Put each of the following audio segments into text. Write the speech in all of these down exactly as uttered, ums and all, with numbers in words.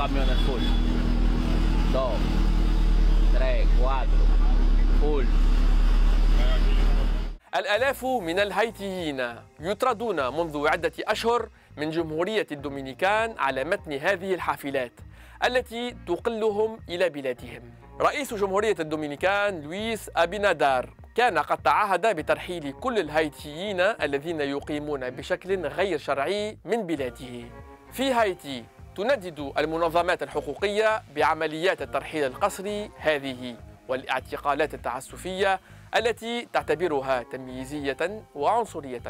camiones full. Dos, tres, cuatro, full. الآلاف من الهايتيين يطردون منذ عدة أشهر من جمهورية الدومنيكان على متن هذه الحافلات التي تقلهم إلى بلادهم. رئيس جمهورية الدومنيكان لويس أبينادار كان قد تعهد بترحيل كل الهايتيين الذين يقيمون بشكل غير شرعي من بلاده. في هايتي تندد المنظمات الحقوقية بعمليات الترحيل القسري هذه والاعتقالات التعسفية التي تعتبرها تمييزية وعنصرية.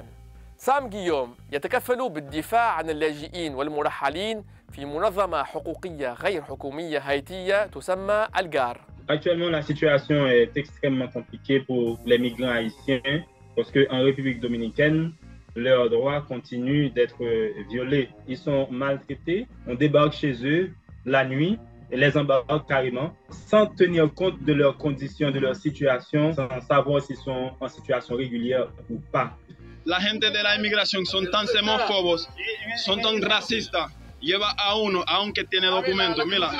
سام غيوم يتكفل بالدفاع عن اللاجئين والمرحلين في منظمة حقوقية غير حكومية هايتية تسمى الجار. Actuellement, la situation est extrêmement compliquée pour les migrants haïtiens parce qu'en République dominicaine, leurs droits continuent d'être violés. Ils sont maltraités, on débarque chez eux la nuit et les embarque carrément sans tenir compte de leurs conditions, de leur situation, sans savoir s'ils sont en situation régulière ou pas. La gente de la inmigración son tan xenófobos, son tan racistas. Lleva a uno, aunque tiene documentos. Mira,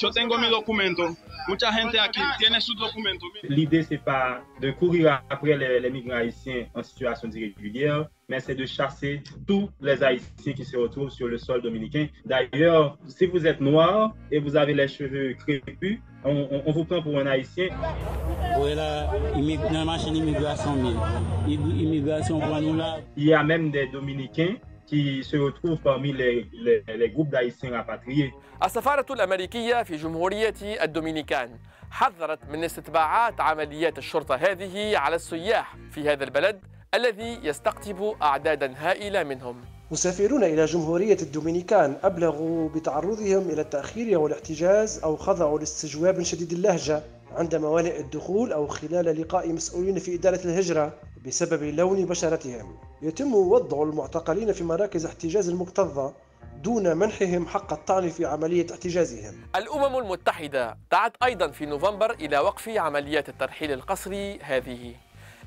yo tengo mi documento. Mucha gente aquí tiene sus documentos. L'idée, c'est pas de courir après les, les migrants haïtiens en situation irrégulière, mais c'est de chasser tous les Haïtiens qui se retrouvent sur le sol dominicain. D'ailleurs, si vous êtes noir et vous avez les cheveux crépus, on, on, on vous prend pour un Haïtien. Il y a même des Dominicains qui se retrouvent parmi les, les, les groupes d'Haïtiens rapatriés. السفارة الأمريكية في جمهورية الدومنيكان حذرت من استتباعات عمليات الشرطة هذه على السياح في هذا البلد الذي يستقطب أعدادا هائلة منهم. مسافرون إلى جمهورية الدومنيكان أبلغوا بتعرضهم إلى التأخير والاحتجاز أو خضعوا لاستجواب شديد اللهجة عند موانئ الدخول أو خلال لقاء مسؤولين في إدارة الهجرة بسبب لون بشرتهم. يتم وضع المعتقلين في مراكز احتجاز المكتظة دون منحهم حق الطعن في عملية احتجازهم. الأمم المتحدة دعت أيضا في نوفمبر إلى وقف عمليات الترحيل القسري هذه،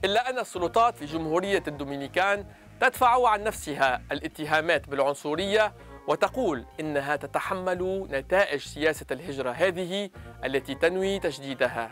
إلا أن السلطات في جمهورية الدومنيكان تدفع عن نفسها الاتهامات بالعنصرية وتقول إنها تتحمل نتائج سياسة الهجرة هذه التي تنوي تجديدها.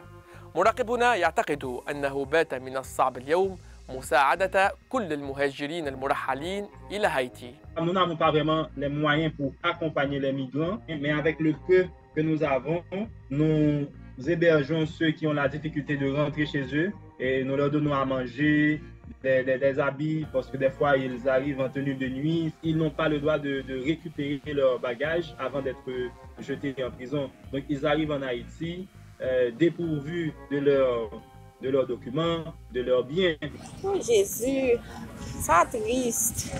مراقبنا يعتقد أنه بات من الصعب اليوم مساعدة كل المهاجرين المرحلين إلى هايتي. Nous n'avons pas vraiment les moyens pour accompagner les migrants, mais avec le peu que nous avons, nous hébergeons ceux qui ont la difficulté de rentrer chez eux et nous leur donnons à manger, des, des, des habits, parce que des fois ils arrivent en tenue de nuit, ils n'ont pas le droit de, de récupérer leurs bagages avant d'être jetés en prison. Donc ils arrivent en Haïti euh, dépourvus de leurs de leurs documents, de leurs biens. Oh Jésus, ça triste.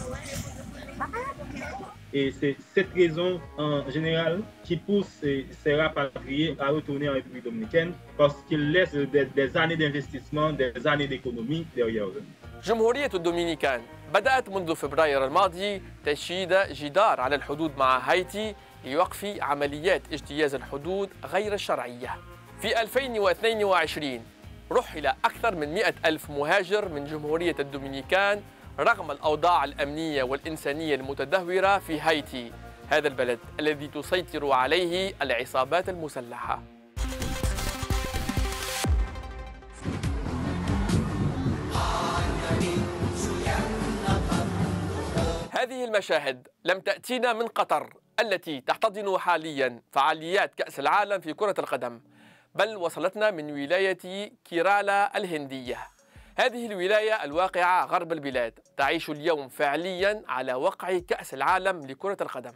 Et c'est cette raison en général qui pousse ces, ces rapatriés à retourner en République dominicaine parce qu'ils laissent des, des années d'investissement, des années d'économie derrière eux. جمهورية الدومنيكان بدأت منذ فبراير الماضي تشييد جدار على الحدود مع هايتي لوقف عمليات اجتياز الحدود غير الشرعية. في ألفين واثنين وعشرين رحل أكثر من مئة ألف مهاجر من جمهورية الدومنيكان رغم الأوضاع الأمنية والإنسانية المتدهورة في هايتي، هذا البلد الذي تسيطر عليه العصابات المسلحة. هذه المشاهد لم تأتينا من قطر التي تحتضن حاليا فعاليات كأس العالم في كرة القدم، بل وصلتنا من ولاية كيرالا الهندية. هذه الولاية الواقعة غرب البلاد تعيش اليوم فعلياً على وقع كأس العالم لكرة القدم.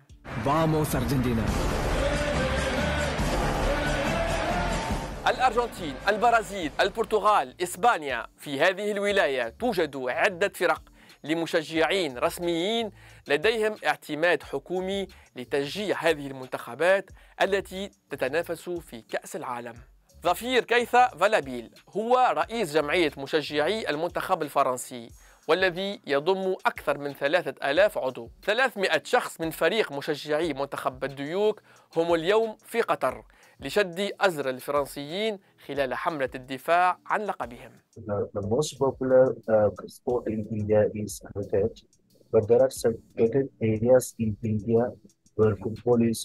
الأرجنتين، البرازيل، البرتغال، إسبانيا، في هذه الولاية توجد عدة فرق لمشجعين رسميين لديهم اعتماد حكومي لتشجيع هذه المنتخبات التي تتنافس في كأس العالم. خافير كايثا فالابيل هو رئيس جمعية مشجعي المنتخب الفرنسي والذي يضم أكثر من ثلاثة آلاف عضو. ثلاثمئة شخص من فريق مشجعي منتخب الديوك هم اليوم في قطر لشد أزر الفرنسيين خلال حملة الدفاع عن لقبهم. where football is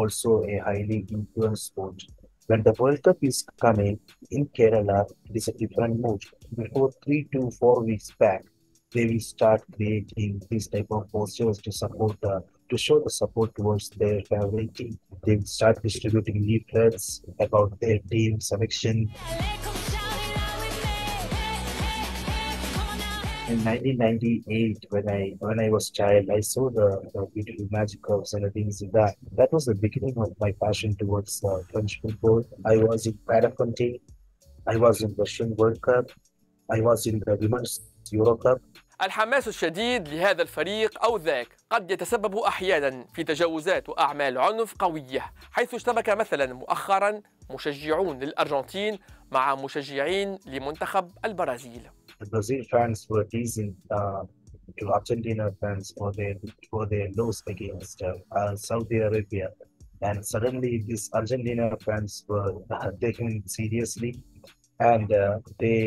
also a highly influenced sport. When the World Cup is coming in Kerala, it is a different mood. Before three to four weeks back, they will start creating this type of posters to support, uh, to show the support towards their favorite team. They will start distributing leaflets about their team selection. In nineteen ninety-eight, when I when I was a child, I saw the, the beautiful magic curves and the things like that. That was the beginning of my passion towards uh, French football. I was in Paraconte, I was in Russian World Cup, I was in the Women's Euro Cup. الحماس الشديد لهذا الفريق أو ذاك قد يتسبب أحيانا في تجاوزات وأعمال عنف قوية، حيث اشتبك مثلا مؤخرا مشجعون للأرجنتين مع مشجعين لمنتخب البرازيل. The Brazil fans were teasing uh, to Argentina fans for their for their loss against uh, Saudi Arabia, and suddenly these Argentina fans were uh, taken seriously, and uh, they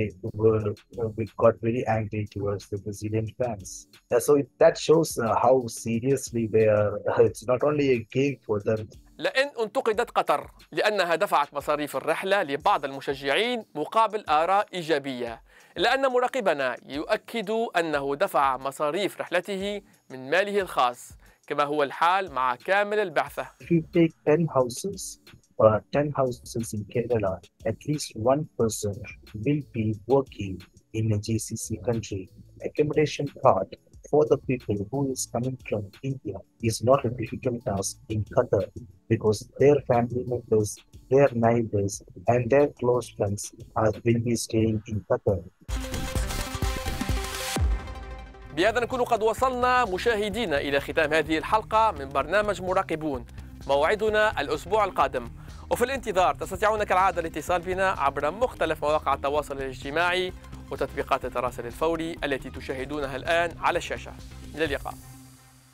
were uh, got very angry towards the Brazilian fans. Uh, so it, that shows uh, how seriously they are. Uh, it's not only a game for them. لأن انتقدت قطر لأنها دفعت مصاريف الرحلة لبعض المشجعين مقابل آراء إيجابية، لأن مراقبنا يؤكد أنه دفع مصاريف رحلته من ماله الخاص، كما هو الحال مع كامل البعثة. If you take ten houses or ten houses in Kerala, at least one person will be working in a G C C country. Accommodation part for the people who is coming from India is not a difficult task in Qatar because their family members, their neighbors, and their close friends are will be staying in Qatar. بهذا نكون قد وصلنا مشاهدينا إلى ختام هذه الحلقة من برنامج مراقبون. موعدنا الأسبوع القادم، وفي الانتظار تستطيعون كالعادة الاتصال بنا عبر مختلف مواقع التواصل الاجتماعي وتطبيقات التراسل الفوري التي تشاهدونها الآن على الشاشة. إلى اللقاء.